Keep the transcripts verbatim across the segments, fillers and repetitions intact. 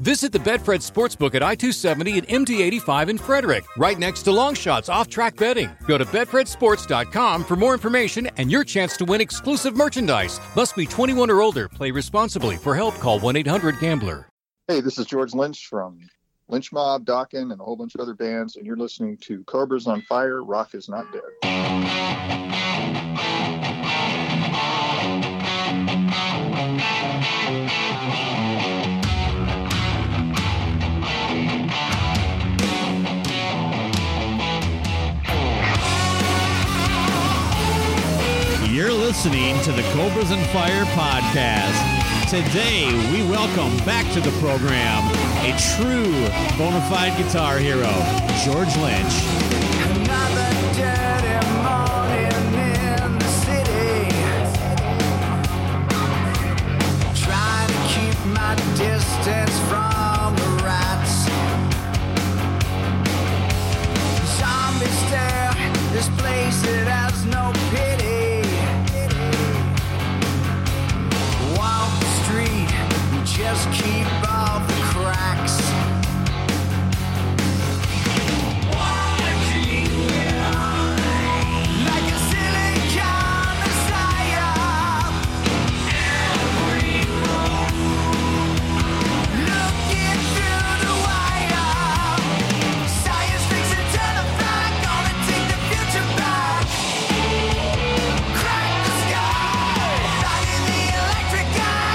Visit the BetFred Sportsbook at I two seventy and M D eighty-five in Frederick, right next to Longshots off-track betting. Go to bet fred sports dot com for more information and your chance to win exclusive merchandise. Must be twenty-one or older. Play responsibly. For help, call one eight hundred gambler. Hey, this is George Lynch from Lynch Mob, Dokken, and a whole bunch of other bands, and you're listening to Cobras on Fire, Rock is Not Dead. You're listening to the Cobras on Fire podcast. Today, we welcome back to the program a true bona fide guitar hero, George Lynch. Another dirty morning in the city. Trying to keep my distance from the rats. Zombies stare, this place it has no pity. Just keep all the cracks. Walking like a silicon messiah. Every move, looking through the wire. Science fiction telephone, gonna take the future back. Crack the sky, light in the electric eye.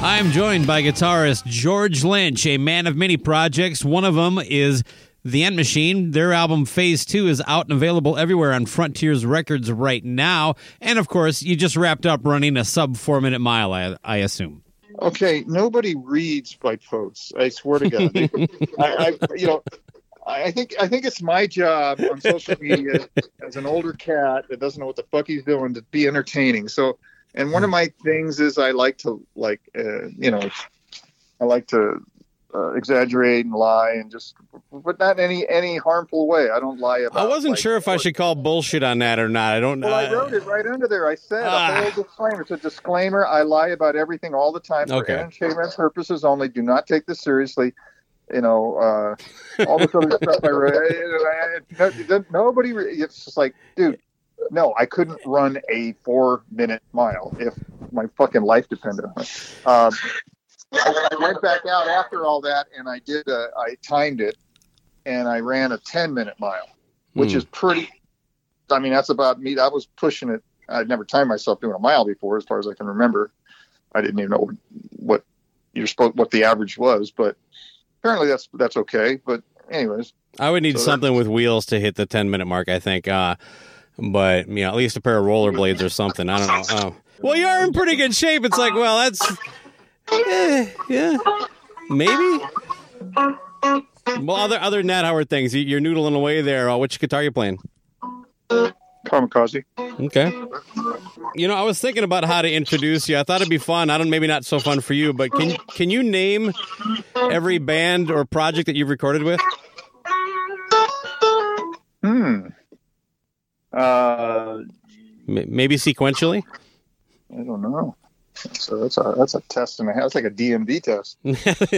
I'm joined by guitarist George Lynch, a man of many projects. One of them is The End Machine. Their album Phase Two is out and available everywhere on Frontiers Records right now. And, of course, you just wrapped up running a sub-four-minute mile, I, I assume. Okay, nobody reads my posts. I swear to God. I, I, you know, I think I think it's my job on social media as an older cat that doesn't know what the fuck he's doing to be entertaining. So... And one of my things is I like to, like, uh, you know, I like to uh, exaggerate and lie and just, but not in any, any harmful way. I don't lie about I wasn't like, sure if I should call bullshit on that or not. I don't know. Well, I, I wrote it right under there. I said ah. a whole disclaimer. It's a disclaimer. I lie about everything all the time for okay. entertainment purposes only. Do not take this seriously. You know, uh, all this other stuff I wrote. Nobody, it's just like, dude. No, I couldn't run a four-minute mile if my fucking life depended on it. Um, I went back out after all that, and I did. A, I timed it, and I ran a ten-minute mile, which mm. is pretty. I mean, that's about me. I was pushing it. I'd never timed myself doing a mile before, as far as I can remember. I didn't even know what you're supposed, what the average was, but apparently that's that's okay. But anyways, I would need so something with wheels to hit the ten-minute mark, I think. Uh, But, you know, at least a pair of rollerblades or something. I don't know. Oh. Well, you're in pretty good shape. It's like, well, that's... Eh, yeah. Maybe? Well, other, other than that, how are things? You're noodling away there. Uh, which guitar are you playing? Kamikaze. Okay. You know, I was thinking about how to introduce you. I thought it'd be fun. I don't, maybe not so fun for you, but can can you name every band or project that you've recorded with? Hmm. Uh, maybe sequentially. I don't know. So that's a that's a test and a half. It's like a D M V test. uh,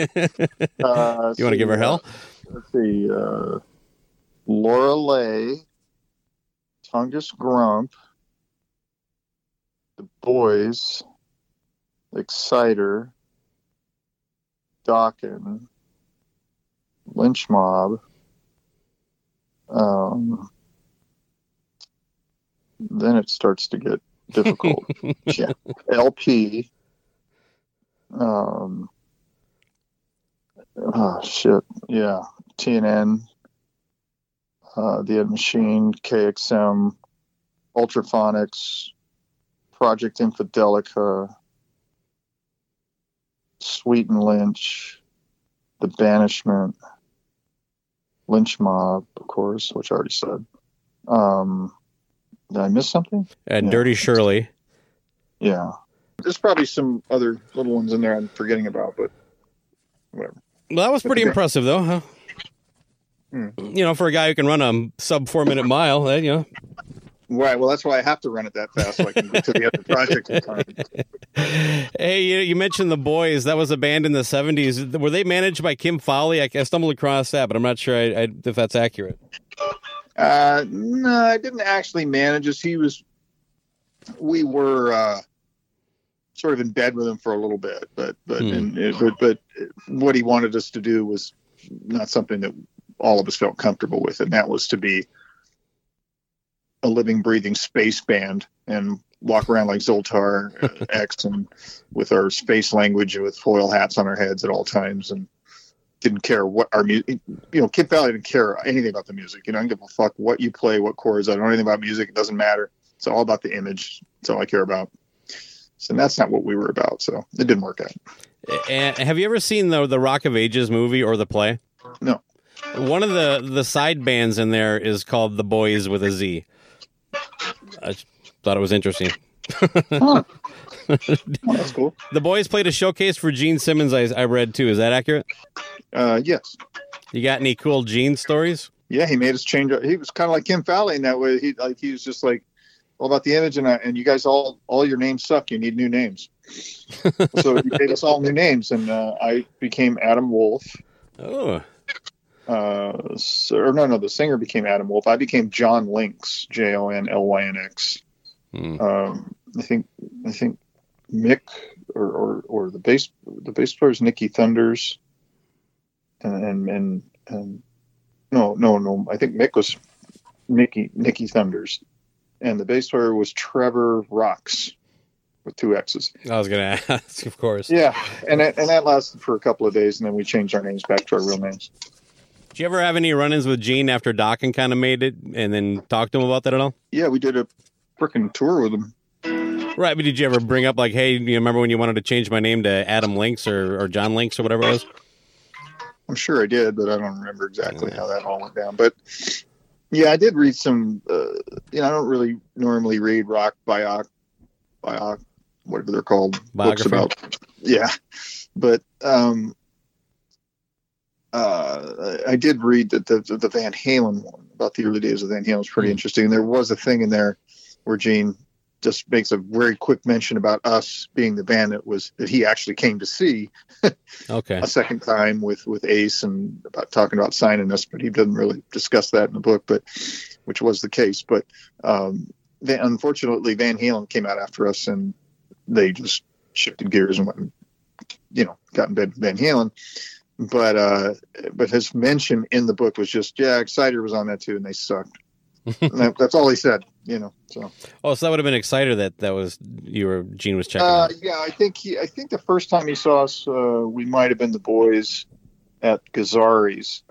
you want to give her hell? Let's see. Uh, Laura Lay, Tungus Grump, The Boys, Exciter, Dokken, Lynch Mob. Um. Then it starts to get difficult. Yeah. L P. Um, oh, shit. Yeah. T N N. Uh, The End Machine. K X M. Ultraphonics. Project Infidelica. Sweet and Lynch. The Banishment. Lynch Mob, of course, which I already said. Um, did I miss something? And yeah. Dirty Shirley. Yeah. There's probably some other little ones in there I'm forgetting about, but whatever. Well, that was pretty impressive, though, huh? Mm. You know, for a guy who can run a sub-four-minute mile, eh, you know. Right. Well, that's why I have to run it that fast so I can get to the other project in time. Hey, you, you mentioned The Boys. That was a band in the seventies. Were they managed by Kim Fowley? I, I stumbled across that, but I'm not sure I, I, if that's accurate. Uh, no, I didn't actually manage us. He was... We were... Uh, sort of in bed with him for a little bit, but but, mm. and, but but what he wanted us to do was not something that all of us felt comfortable with, and that was to be a living, breathing space band and walk around like Zoltar uh, X and with our space language with foil hats on our heads at all times, and didn't care what our music, you know, Kim Fowley didn't care anything about the music. You know, I don't give a fuck what you play, what chords, I don't know anything about music, it doesn't matter. It's all about the image, it's all I care about. And that's not what we were about, so it didn't work out. And have you ever seen the the Rock of Ages movie or the play? No. One of the, the side bands in there is called The Boys with a Z. I thought it was interesting. Huh. Oh, that's cool. The Boys played a showcase for Gene Simmons, I, I read, too. Is that accurate? Uh, yes. You got any cool Gene stories? Yeah, he made us change. He was kind of like Kim Fowley in that way. He like he was just like, all about the image, and I, and you guys all all your names suck. You need new names. So he gave us all new names, and uh, I became Adam Wolf. Oh, uh, so, or no, no, the singer became Adam Wolf. I became John Lynx, J O N L Y N X. Hmm. Um, I think I think Mick or or, or the bass the bass player is Nikki Thunders, and and, and and no no no I think Mick was Nikki Nikki Thunders. And the bass player was Trevor Rocks with two X's. I was going to ask, of course. Yeah, and that, and that lasted for a couple of days, and then we changed our names back to our real names. Did you ever have any run-ins with Gene after Dokken kind of made it and then talk to him about that at all? Yeah, we did a freaking tour with him. Right, but did you ever bring up, like, hey, you remember when you wanted to change my name to Adam Lynx or, or John Lynx or whatever it was? I'm sure I did, but I don't remember exactly yeah. how that all went down. But... yeah, I did read some, uh, you know, I don't really normally read rock bioc, bioc, whatever they're called. Books about, yeah. But um, uh, I did read that the, the Van Halen one about the early days of Van Halen was pretty mm. interesting. And there was a thing in there where Gene just makes a very quick mention about us being the band that was, that he actually came to see okay. a second time with, with Ace and about talking about signing us, but he doesn't really discuss that in the book, but which was the case. But um, they, unfortunately Van Halen came out after us and they just shifted gears and went, and, you know, got in bed with Van Halen. But, uh, but his mention in the book was just, yeah, Exciter was on that too. And they sucked. that, that's all he said, you know. So, oh, so that would have been Exciter that that was you were Gene was checking. Uh, yeah, I think he. I think the first time he saw us, uh, we might have been the Boys at Gazzari's,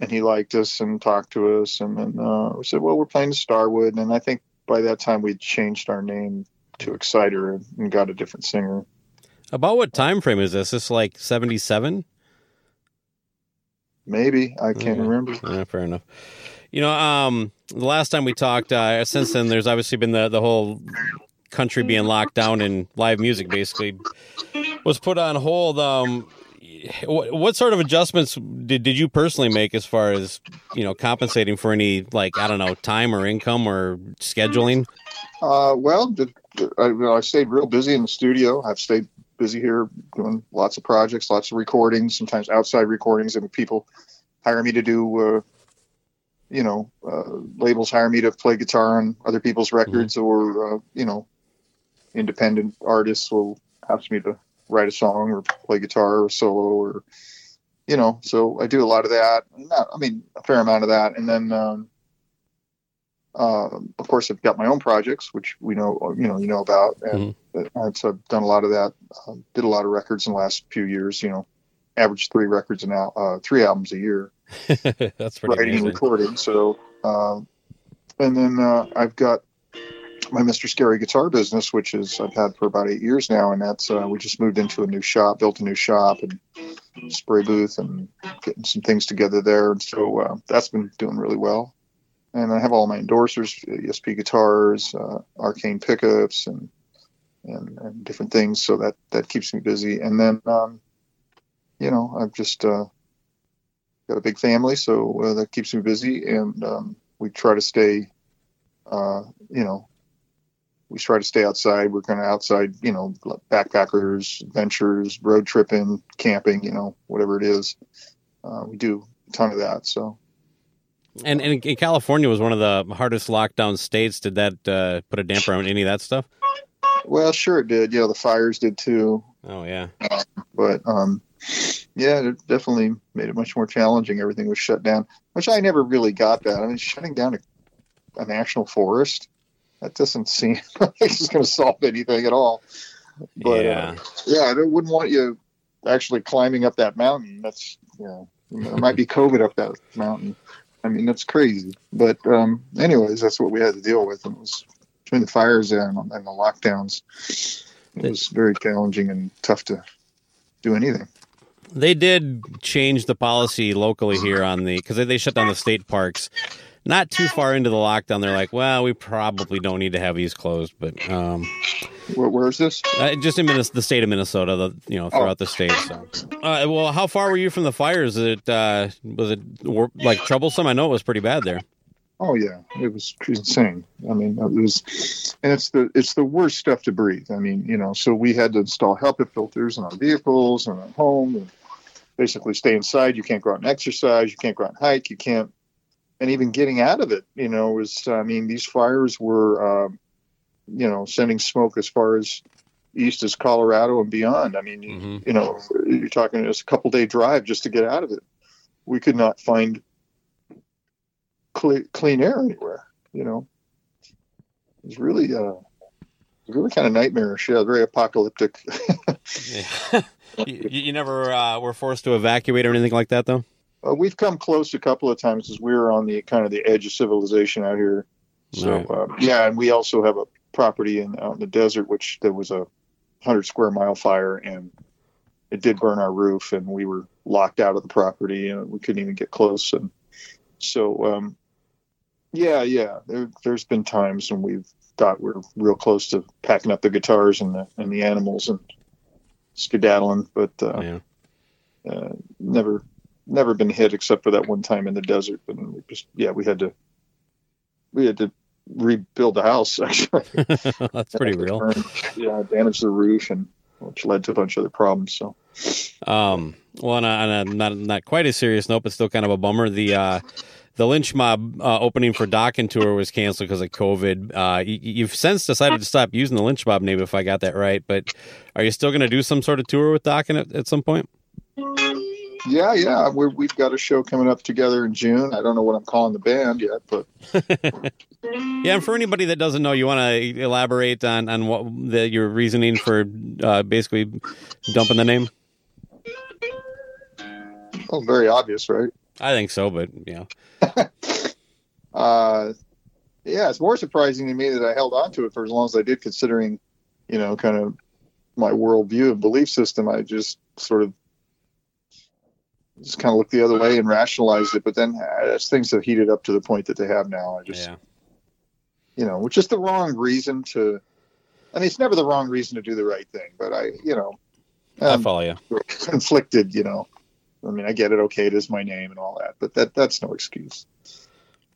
and he liked us and talked to us, and then uh, we said, "Well, we're playing Starwood," and I think by that time we'd changed our name to Exciter and, and got a different singer. About what time frame is this? Is this like seventy-seven? Maybe I can't mm-hmm. remember. Yeah, fair enough. You know, um, the last time we talked, uh, since then, there's obviously been the, the whole country being locked down and live music basically was put on hold. Um, what, what sort of adjustments did, did you personally make as far as, you know, compensating for any, like, I don't know, time or income or scheduling? Uh, well, the, the, I, you know, I stayed real busy in the studio. I've stayed busy here doing lots of projects, lots of recordings, sometimes outside recordings, and people hire me to do... Uh, you know, uh, labels hire me to play guitar on other people's records mm-hmm. or, uh, you know, independent artists will ask me to write a song or play guitar or solo or, you know, so I do a lot of that. Not, I mean, a fair amount of that. And then, um, uh, of course, I've got my own projects, which we know, you know, you know about. And, mm-hmm. and so I've done a lot of that, uh, did a lot of records in the last few years, you know, average three records and al- uh, three albums a year. That's pretty writing amazing. And recording. So, um, and then uh, I've got my Mister Scary guitar business, which is I've had for about eight years now, and that's uh, we just moved into a new shop, built a new shop and spray booth, and getting some things together there. And so uh, that's been doing really well. And I have all my endorsers, E S P guitars, uh, Arcane pickups, and, and and different things. So that that keeps me busy. And then um, you know I've just uh, got a big family, so uh, that keeps me busy. And um, we try to stay, uh, you know. We try to stay outside. We're kind of outside, you know, backpackers, adventures, road tripping, camping, you know, whatever it is. Uh, we do a ton of that. So, and, and California was one of the hardest lockdown states. Did that uh, put a damper on any of that stuff? Well, sure it did. Yeah, the fires did too. Oh yeah. Uh, but um, yeah, it definitely made it much more challenging. Everything was shut down, which I never really got that. I mean, shutting down a, a national forest. That doesn't seem like it's going to solve anything at all. But yeah, uh, yeah I wouldn't want you actually climbing up that mountain. That's, you know, there might be COVID up that mountain. I mean, that's crazy. But um, anyways, that's what we had to deal with. It was between the fires and, and the lockdowns. It was very challenging and tough to do anything. They did change the policy locally here on the, because they shut down the state parks. Not too far into the lockdown, they're like, well, we probably don't need to have these closed. But um, where, where is this? Uh, just in Minnesota, the state of Minnesota, the, you know, throughout oh. the state. So. Uh, well, how far were you from the fires? Is it uh, was it like troublesome? I know it was pretty bad there. Oh yeah, it was insane. I mean, it was, and it's the it's the worst stuff to breathe. I mean, you know, so we had to install HEPA filters in our vehicles and at home, and basically stay inside. You can't go out and exercise. You can't go out and hike. You can't. And even getting out of it, you know, was, I mean, these fires were, uh, you know, sending smoke as far as east as Colorado and beyond. I mean, mm-hmm. you, you know, you're talking just a couple day drive just to get out of it. We could not find cl- clean air anywhere, you know. It was really, uh, it was really kind of nightmarish. Yeah, very apocalyptic. yeah. you, you never uh, were forced to evacuate or anything like that, though? Uh, we've come close a couple of times as we we're on the kind of the edge of civilization out here. So, right. uh, yeah, and we also have a property in out in the desert, which there was a hundred square mile fire, and it did burn our roof, and we were locked out of the property, and we couldn't even get close. And so, um, yeah, yeah, there, there's been times when we've thought we're real close to packing up the guitars and the, and the animals and skedaddling, but uh, yeah. uh, never. Never been hit except for that one time in the desert. But we just, yeah, we had to, we had to rebuild the house. Actually, that's pretty real. Burn, yeah, damage the roof, and which led to a bunch of other problems. So, um, well, on a, on a not not quite as serious note, but still kind of a bummer. The uh, the Lynch Mob uh, opening for Dokken tour was canceled because of COVID. Uh, you, you've since decided to stop using the Lynch Mob name, if I got that right. But are you still going to do some sort of tour with Dokken at, at some point? Yeah, yeah, we're, we've got a show coming up together in June. I don't know what I'm calling the band yet, but yeah. And for anybody that doesn't know, you want to elaborate on on what the, your reasoning for uh, basically dumping the name? Well, very obvious, right? I think so, but yeah, uh, yeah. It's more surprising to me that I held on to it for as long as I did, considering, you know, kind of my worldview and belief system. I just sort of. Just kind of looked the other way and rationalized it, but then as things have heated up to the point that they have now, I just, yeah. you know, which is the wrong reason to. I mean, it's never the wrong reason to do the right thing, but I, you know, I'm I follow you. Conflicted, you know. I mean, I get it. Okay, it is my name and all that, but that that's no excuse,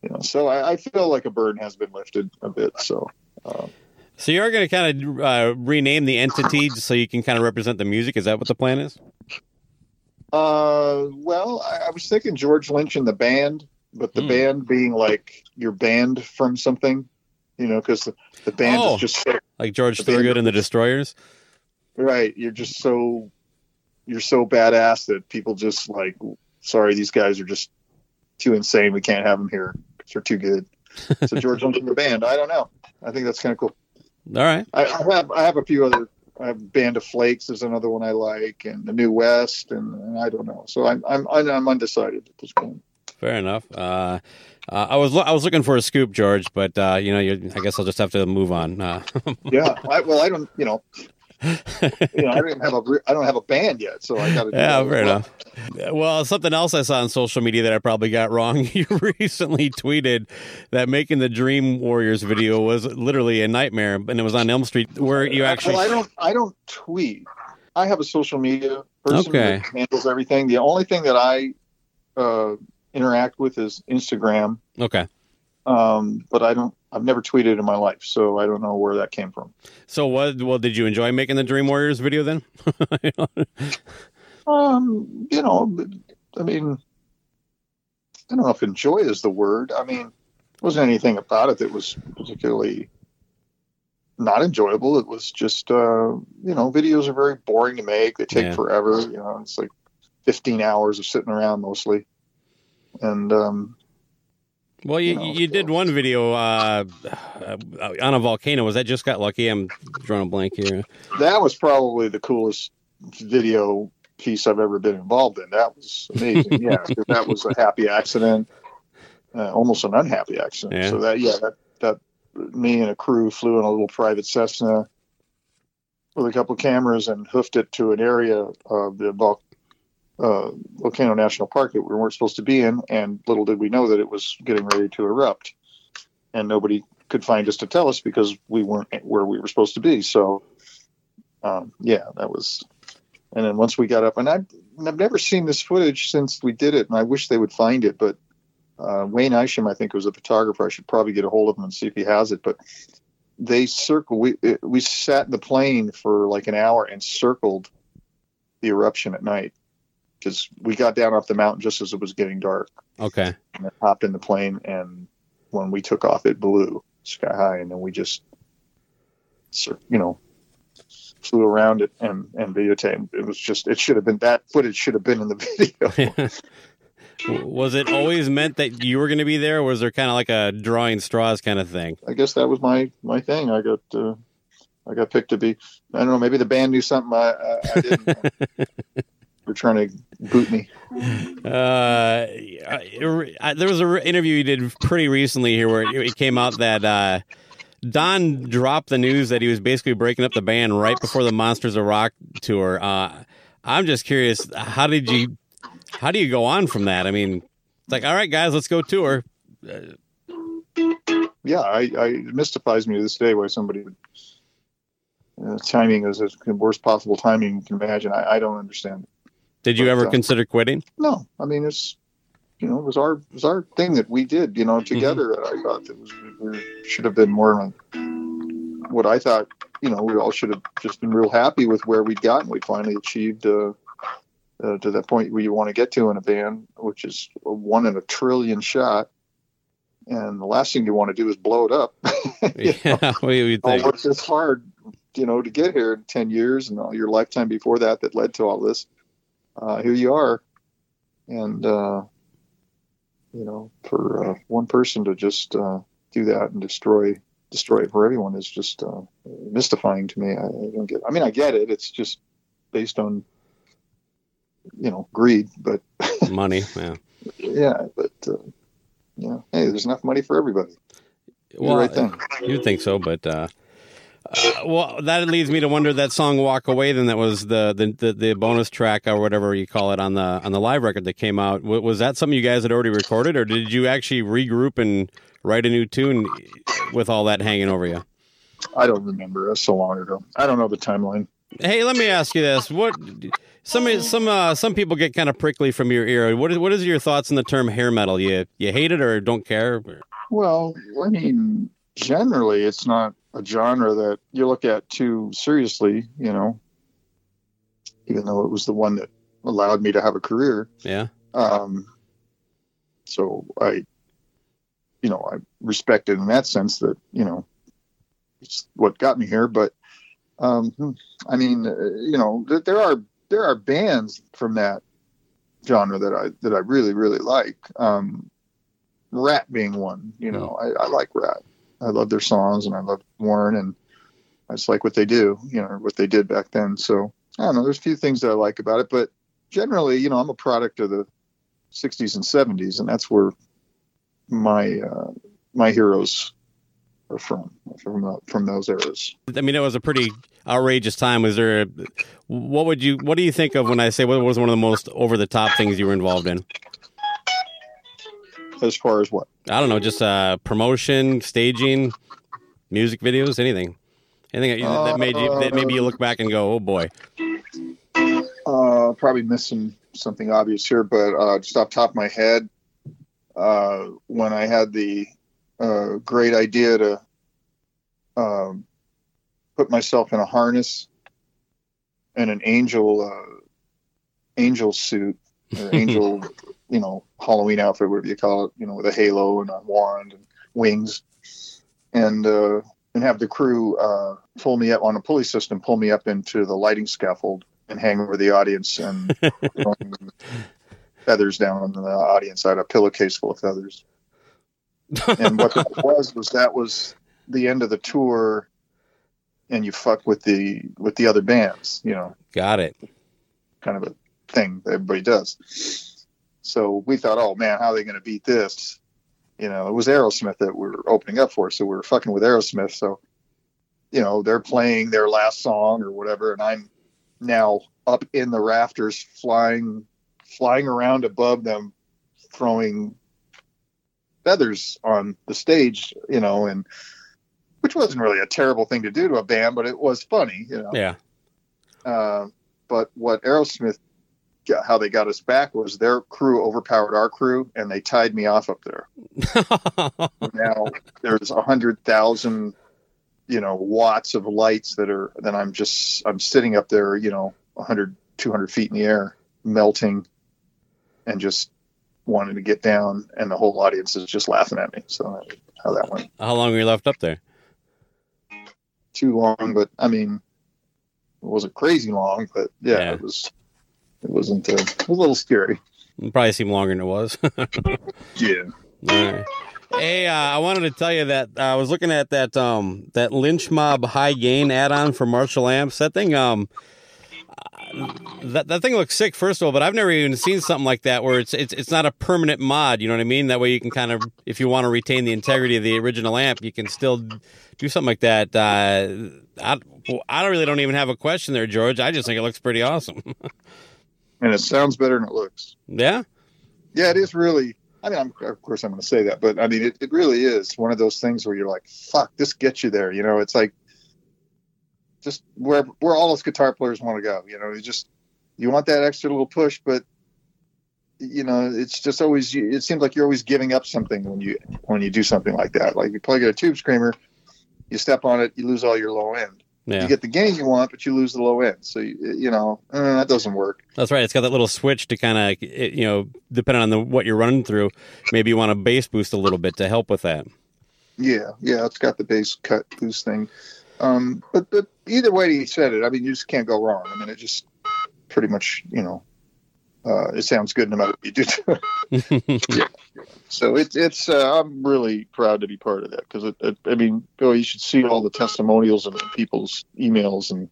you know. So I, I feel like a burden has been lifted a bit. So, um, so you are going to kind of uh, rename the entity so you can kind of represent the music. Is that what the plan is? Uh, well, I, I was thinking George Lynch and the band, but the mm. band being like you're banned from something, you know, because the, the band oh, is just so, like George Thorogood and the Destroyers. Right. You're just so, you're so badass that people just like, sorry, these guys are just too insane. We can't have them here. They're too good. So George Lynch and the band. I don't know. I think that's kind of cool. All right. I, I have, I have a few other. I have Band of Flakes is another one I like, and the New West, and, and I don't know. So I'm I'm I'm undecided at this point. fair enough. Uh, uh, I was lo- I was looking for a scoop, George, but uh, you know, you're, I guess I'll just have to move on. Uh, yeah, I, well, I don't, you know, you know, I don't have a re- I don't have a band yet, so I got to. Yeah, fair enough. Well, something else I saw on social media that I probably got wrong. You recently tweeted that making the Dream Warriors video was literally a nightmare, and it was on Elm Street, where you actually. Well, I don't. I don't tweet. I have a social media person okay. that handles everything. The only thing that I uh, interact with is Instagram. Okay. Um, but I don't. I've never tweeted in my life, so I don't know where that came from. So what? Well, did you enjoy making the Dream Warriors video then? um, you know, I mean, I don't know if "enjoy" is the word. I mean, there wasn't anything about it that was particularly not enjoyable. It was just, uh, you know, videos are very boring to make. They take yeah. forever. You know, it's like fifteen hours of sitting around mostly, and. um Well, you, you, know, you did one video uh, on a volcano. Was that Just Got Lucky? I'm drawing a blank here. That was probably the coolest video piece I've ever been involved in. That was amazing. Yeah, that was a happy accident, uh, almost an unhappy accident. Yeah. So that, yeah, that, that me and a crew flew in a little private Cessna with a couple of cameras and hoofed it to an area of the volcano. Uh, Volcano National Park that we weren't supposed to be in, and little did we know that it was getting ready to erupt, and nobody could find us to tell us because we weren't where we were supposed to be. So, um, yeah, that was. And then once we got up, and I've, I've never seen this footage since we did it, and I wish they would find it. But uh, Wayne Isham, I think, was a photographer. I should probably get a hold of him and see if he has it. But they circled. We it, we sat in the plane for like an hour and circled the eruption at night. Because we got down off the mountain just as it was getting dark. Okay. And then hopped in the plane, and when we took off, it blew sky high, and then we just, you know, flew around it and, and videotaped. It was just, it should have been, that footage should have been in the video. Was it always meant that you were going to be there, or was there kind of like a drawing straws kind of thing? I guess that was my, my thing. I got... Uh, I got picked to be, I don't know, maybe the band knew something I, I, I didn't. They're trying to boot me. Uh, I, I, there was an re- interview you did pretty recently here where it, it came out that uh, Don dropped the news that he was basically breaking up the band right before the Monsters of Rock tour. Uh, I'm just curious, how did you, how do you go on from that? I mean, it's like, all right, guys, let's go tour. Uh, yeah, I, I it mystifies me to this day why somebody would. Uh, timing is the worst possible timing you can imagine. I, I don't understand. Did you but, ever uh, consider quitting? No, I mean it's you know it was our it was our thing that we did you know together. Mm-hmm. I thought that was we should have been more on what I thought you know we all should have just been real happy with where we'd gotten. We finally achieved uh, uh, to that point where you want to get to in a band, which is a one in a trillion shot. And the last thing you want to do is blow it up. Yeah, know? What do you think? I worked this hard, you know, to get here in ten years and all your lifetime before that that led to all this. Uh, here you are. And, uh, you know, for uh, one person to just uh, do that and destroy destroy it for everyone is just uh, mystifying to me. I, I don't get it. I mean, I get it. It's just based on, you know, greed. But money, yeah. Yeah, but... Uh, yeah. Hey, there's enough money for everybody. Well, right thing. You'd think so, but uh, uh, well, that leads me to wonder that song "Walk Away." Then that was the, the the the bonus track or whatever you call it on the on the live record that came out. Was that something you guys had already recorded, or did you actually regroup and write a new tune with all that hanging over you? I don't remember. That's so long ago. I don't know the timeline. Hey, let me ask you this: what some some uh, some people get kind of prickly from your ear. What is what is your thoughts on the term hair metal? You you hate it or don't care? Or? Well, I mean, generally, it's not a genre that you look at too seriously. You know, even though it was the one that allowed me to have a career. Yeah. Um. So I, you know, I respect it in that sense that you know, it's what got me here, but. Um, I mean, you know, there are there are bands from that genre that I that I really really like. Um, Ratt being one. You know, I, I like Ratt. I love their songs, and I love Warren, and I just like what they do. You know, what they did back then. So I don't know. There's a few things that I like about it, but generally, you know, I'm a product of the sixties and seventies, and that's where my uh, my heroes are from, from the, from those eras. I mean, it was a pretty outrageous time. Was there? A, what would you? What do you think of when I say what was one of the most over the top things you were involved in? As far as what? I don't know, just uh, promotion, staging, music videos, anything, anything uh, that made you that maybe you look back and go, oh boy. Uh, probably missing something obvious here, but uh, just off the top of my head, uh, when I had the uh, great idea to um, put myself in a harness and an angel uh, angel suit or angel. You know, Halloween outfit, whatever you call it, you know, with a halo and a wand and wings, and uh, and have the crew uh, pull me up on a pulley system, pull me up into the lighting scaffold and hang over the audience and feathers down on the audience. I had a pillowcase full of feathers. And what that was was that was the end of the tour, and you fuck with the with the other bands, you know. Got it. Kind of a thing that everybody does. So we thought, oh man, how are they going to beat this? You know, it was Aerosmith that we were opening up for, so we were fucking with Aerosmith. So, you know, they're playing their last song or whatever, and I'm now up in the rafters, flying, flying around above them, throwing feathers on the stage. You know, and which wasn't really a terrible thing to do to a band, but it was funny. You know, yeah. Uh, but what Aerosmith. How they got us back was their crew overpowered our crew and they tied me off up there. Now there's a hundred thousand, you know, watts of lights that are, then I'm just, I'm sitting up there, you know, a hundred, two hundred feet in the air, melting and just wanting to get down. And the whole audience is just laughing at me. So how that went. How long were you left up there? Too long, but I mean, it wasn't crazy long, but yeah, yeah. it was, It wasn't uh, it was a little scary. It probably seemed longer than it was. Yeah. All right. Hey, uh, I wanted to tell you that uh, I was looking at that um, that Lynch Mob high gain add-on for Marshall amps. That thing, um, that that thing looks sick. First of all, but I've never even seen something like that where it's it's it's not a permanent mod. You know what I mean? That way you can kind of, if you want to retain the integrity of the original amp, you can still do something like that. Uh, I I really don't even have a question there, George. I just think it looks pretty awesome. And it sounds better than it looks. Yeah? Yeah, it is really... I mean, I'm, of course I'm going to say that, but I mean, it, it really is one of those things where you're like, fuck, this gets you there. You know, it's like just where where all us guitar players want to go. You know, you just... You want that extra little push, but, you know, it's just always... It seems like you're always giving up something when you when you do something like that. Like, you plug in a tube screamer, you step on it, you lose all your low end. Yeah. You get the gain you want, but you lose the low end. So, you, you know, uh, that doesn't work. That's right. It's got that little switch to kind of, you know, depending on the, what you're running through, maybe you want to bass boost a little bit to help with that. Yeah, yeah, it's got the bass cut boost thing. Um, but, but either way you said it, I mean, you just can't go wrong. I mean, it just pretty much, you know, uh, it sounds good no matter what you do to it. Yeah. So it, it's, uh, I'm really proud to be part of that because, it, it, I mean, oh, you should see all the testimonials and people's emails and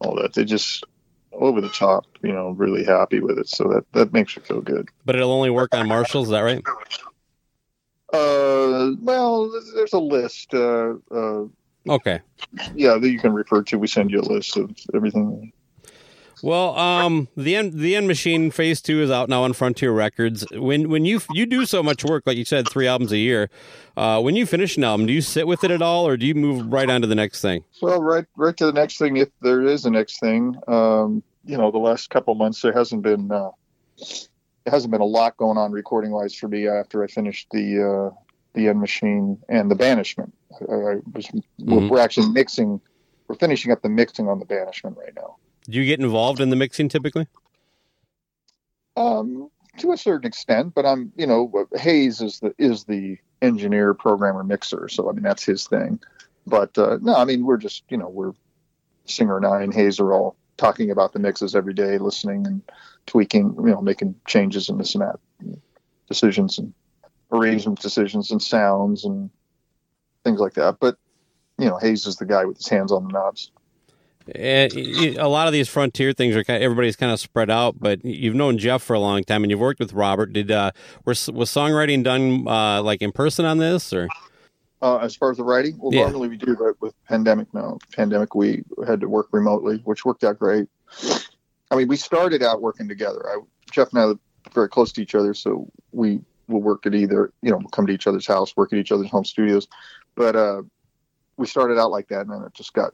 all that. They're just over the top, you know, really happy with it. So that, that makes you feel good. But it'll only work on Marshall, is that right? Uh, well, there's a list. Uh, uh, okay. Yeah, that you can refer to. We send you a list of everything. Well, um, the end, the end machine phase two is out now on Frontier Records. When, when you, you do so much work, like you said, three albums a year, uh, when you finish an album, do you sit with it at all or do you move right on to the next thing? Well, right, right to the next thing. If there is a next thing, um, you know, the last couple of months, there hasn't been, uh, it hasn't been a lot going on recording wise for me after I finished the, uh, the end machine and the banishment. I, I was, mm-hmm. We're actually mixing, we're finishing up the mixing on the banishment right now. Do you get involved in the mixing typically? Um, to a certain extent, but I'm, you know, Hayes is the is the engineer, programmer, mixer. So I mean, that's his thing. But uh, no, I mean, we're just, you know, we're Singer and I and Hayes are all talking about the mixes every day, listening and tweaking, you know, making changes and this and that, and decisions and arrangement decisions and sounds and things like that. But you know, Hayes is the guy with his hands on the knobs. And a lot of these Frontier things are kind of, everybody's kind of spread out, but you've known Jeff for a long time and you've worked with Robert. Did uh, was, was songwriting done uh, like in person on this, or uh, as far as the writing? Well, yeah. Normally we do, but with pandemic now, pandemic we had to work remotely, which worked out great. I mean, we started out working together. I, Jeff and I are very close to each other, so we will work at either, you know, we'll come to each other's house, work at each other's home studios, but uh, we started out like that, and then it just got.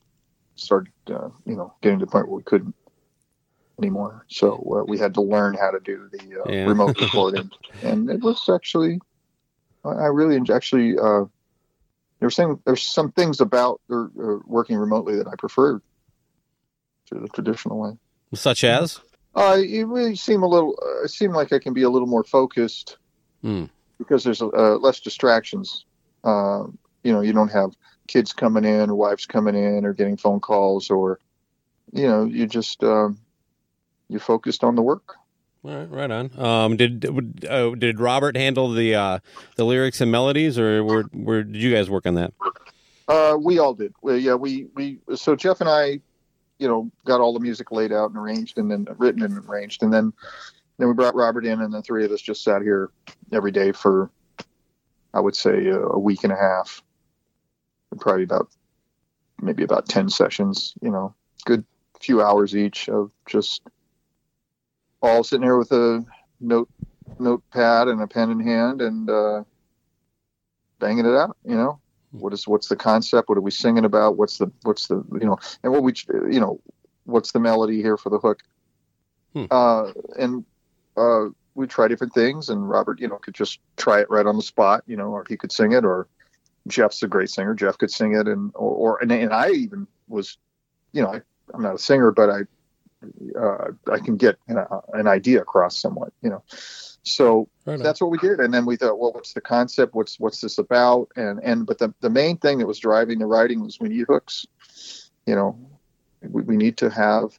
started, uh, you know, getting to the point where we couldn't anymore. So uh, we had to learn how to do the uh, yeah. remote recording. And it was actually, I really actually, uh, they were saying there's some things about uh, working remotely that I preferred to the traditional way. Such as? Uh, it really seemed a little, uh, it seemed like I can be a little more focused mm. because there's uh, less distractions. Uh, you know, you don't have kids coming in or wives coming in or getting phone calls, or you know, you just um you focused on the work. All right, right on. um did uh, did Robert handle the uh the lyrics and melodies, or were, were did you guys work on that? Uh we all did. Well, yeah, we we so Jeff and I, you know, got all the music laid out and arranged, and then written and arranged, and then then we brought Robert in, and the three of us just sat here every day for I would say a, a week and a half, probably about maybe about ten sessions, you know, good few hours each of just all sitting here with a note notepad and a pen in hand and uh banging it out. You know, what is what's the concept, what are we singing about, what's the what's the you know, and what we you know what's the melody here for the hook. hmm. uh and uh we try different things, and Robert, you know, could just try it right on the spot, you know, or he could sing it, or Jeff's a great singer. Jeff could sing it, and or, or and, and I even was, you know, I, I'm not a singer, but I uh, I can get an, uh, an idea across somewhat, you know. So right that's what we did, and then we thought, well, what's the concept? What's what's this about? And and but the the main thing that was driving the writing was we need hooks. You know, we, we need to have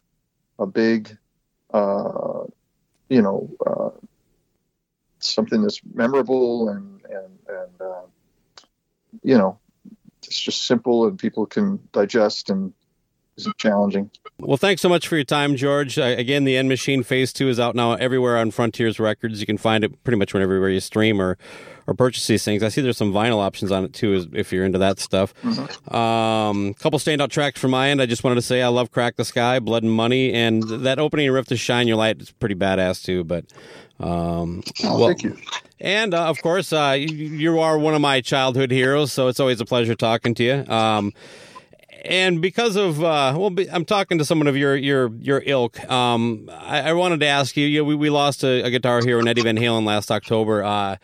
a big, uh, you know, uh, something that's memorable and and and. Uh, you know, it's just simple and people can digest and isn't challenging. Well, thanks so much for your time, George. I, again, The End Machine Phase Two is out now everywhere on Frontiers Records. You can find it pretty much whenever you stream or, or purchase these things. I see there's some vinyl options on it too, if you're into that stuff. Mm-hmm. Um, couple standout tracks from my end. I just wanted to say I love Crack the Sky, Blood and Money, and that opening riff to Shine Your Light is pretty badass too. But um, oh, well, thank you. And, uh, of course, uh, you, you are one of my childhood heroes, so it's always a pleasure talking to you. Um, and because of, uh, well, be, I'm talking to someone of your your your ilk, um, I, I wanted to ask you, you know, we, we lost a, a guitar hero in Eddie Van Halen last October. Uh,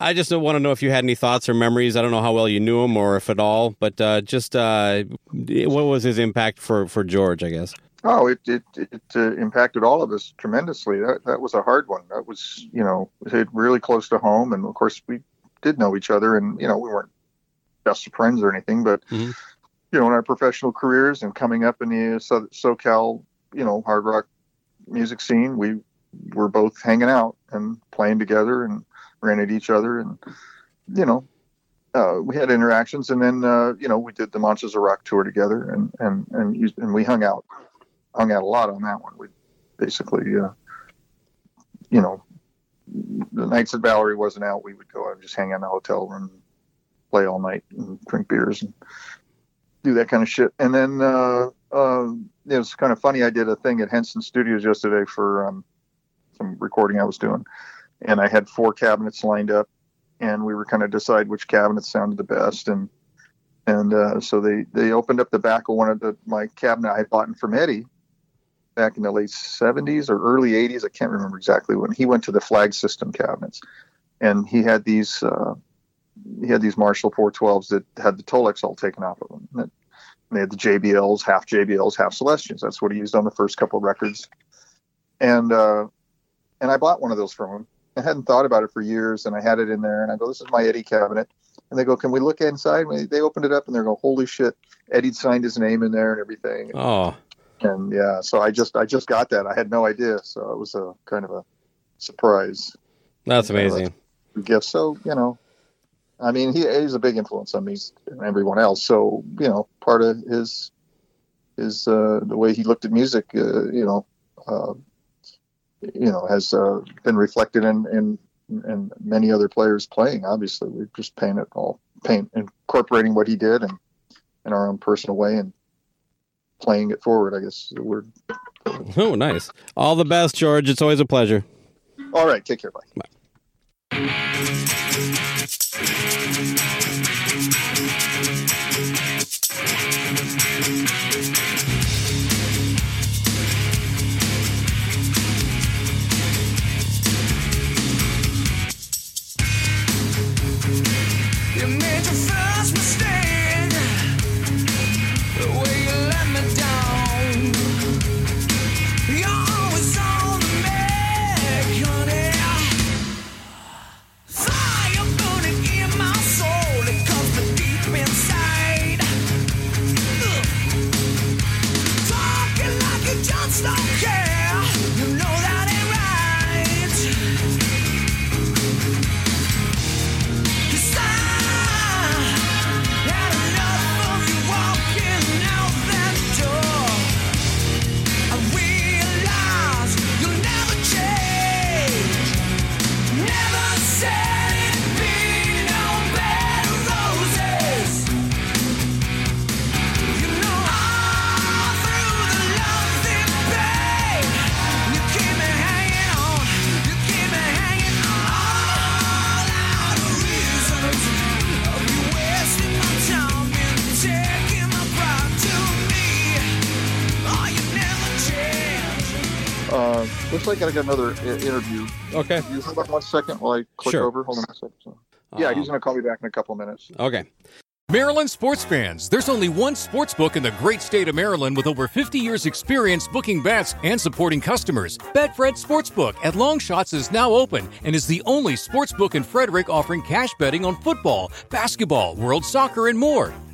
I just want to know if you had any thoughts or memories. I don't know how well you knew him or if at all, but uh, just uh, what was his impact for, for George, I guess? Oh, it it, it uh, impacted all of us tremendously. That that was a hard one. That was, you know, it really close to home. And of course, we did know each other, and you know, we weren't best of friends or anything. But mm-hmm. you know, in our professional careers and coming up in the so- SoCal, you know, hard rock music scene, we were both hanging out and playing together, and ran at each other, and you know, uh, we had interactions. And then uh, you know, we did the Monsters of Rock tour together, and and and, and we hung out. hung out a lot on that one. We basically, uh, you know, the nights that Valerie wasn't out, we would go out and just hang out in the hotel room, play all night and drink beers and do that kind of shit. And then uh, uh, it was kind of funny. I did a thing at Henson Studios yesterday for um, some recording I was doing. And I had four cabinets lined up, and we were kind of decide which cabinet sounded the best. And and uh, so they, they opened up the back of one of the, my cabinet I had bought from Eddie back in the late seventies or early eighties. I can't remember exactly when. He went to the flag system cabinets, and he had these uh, he had these Marshall four twelves that had the Tolex all taken off of them. And they had the J B Ls, half J B Ls, half Celestians. That's what he used on the first couple of records. And uh, and I bought one of those from him. I hadn't thought about it for years, and I had it in there, and I go, this is my Eddie cabinet. And they go, can we look inside? And they opened it up, and they're going, holy shit, Eddie signed his name in there and everything. And, oh. And yeah, so I just I just got that. I had no idea, so it was a kind of a surprise. That's amazing. Gift. So you know, I mean, he he's a big influence on me and everyone else. So you know, part of his is uh, the way he looked at music, uh, you know, uh, you know, has uh, been reflected in, in in many other players playing. Obviously, we just paint it all, paint incorporating what he did and in our own personal way and playing it forward, I guess is the word. Oh, nice. All the best, George. It's always a pleasure. All right. Take care. Bye. Bye. Looks like I got another interview. Okay. You hold on one second while I click sure. over. Hold on a second. So, yeah, um, he's going to call me back in a couple of minutes. Okay. Maryland sports fans, there's only one sports book in the great state of Maryland with over fifty years experience booking bets and supporting customers. BetFred Sportsbook at Longshots is now open and is the only sports book in Frederick offering cash betting on football, basketball, world soccer, and more.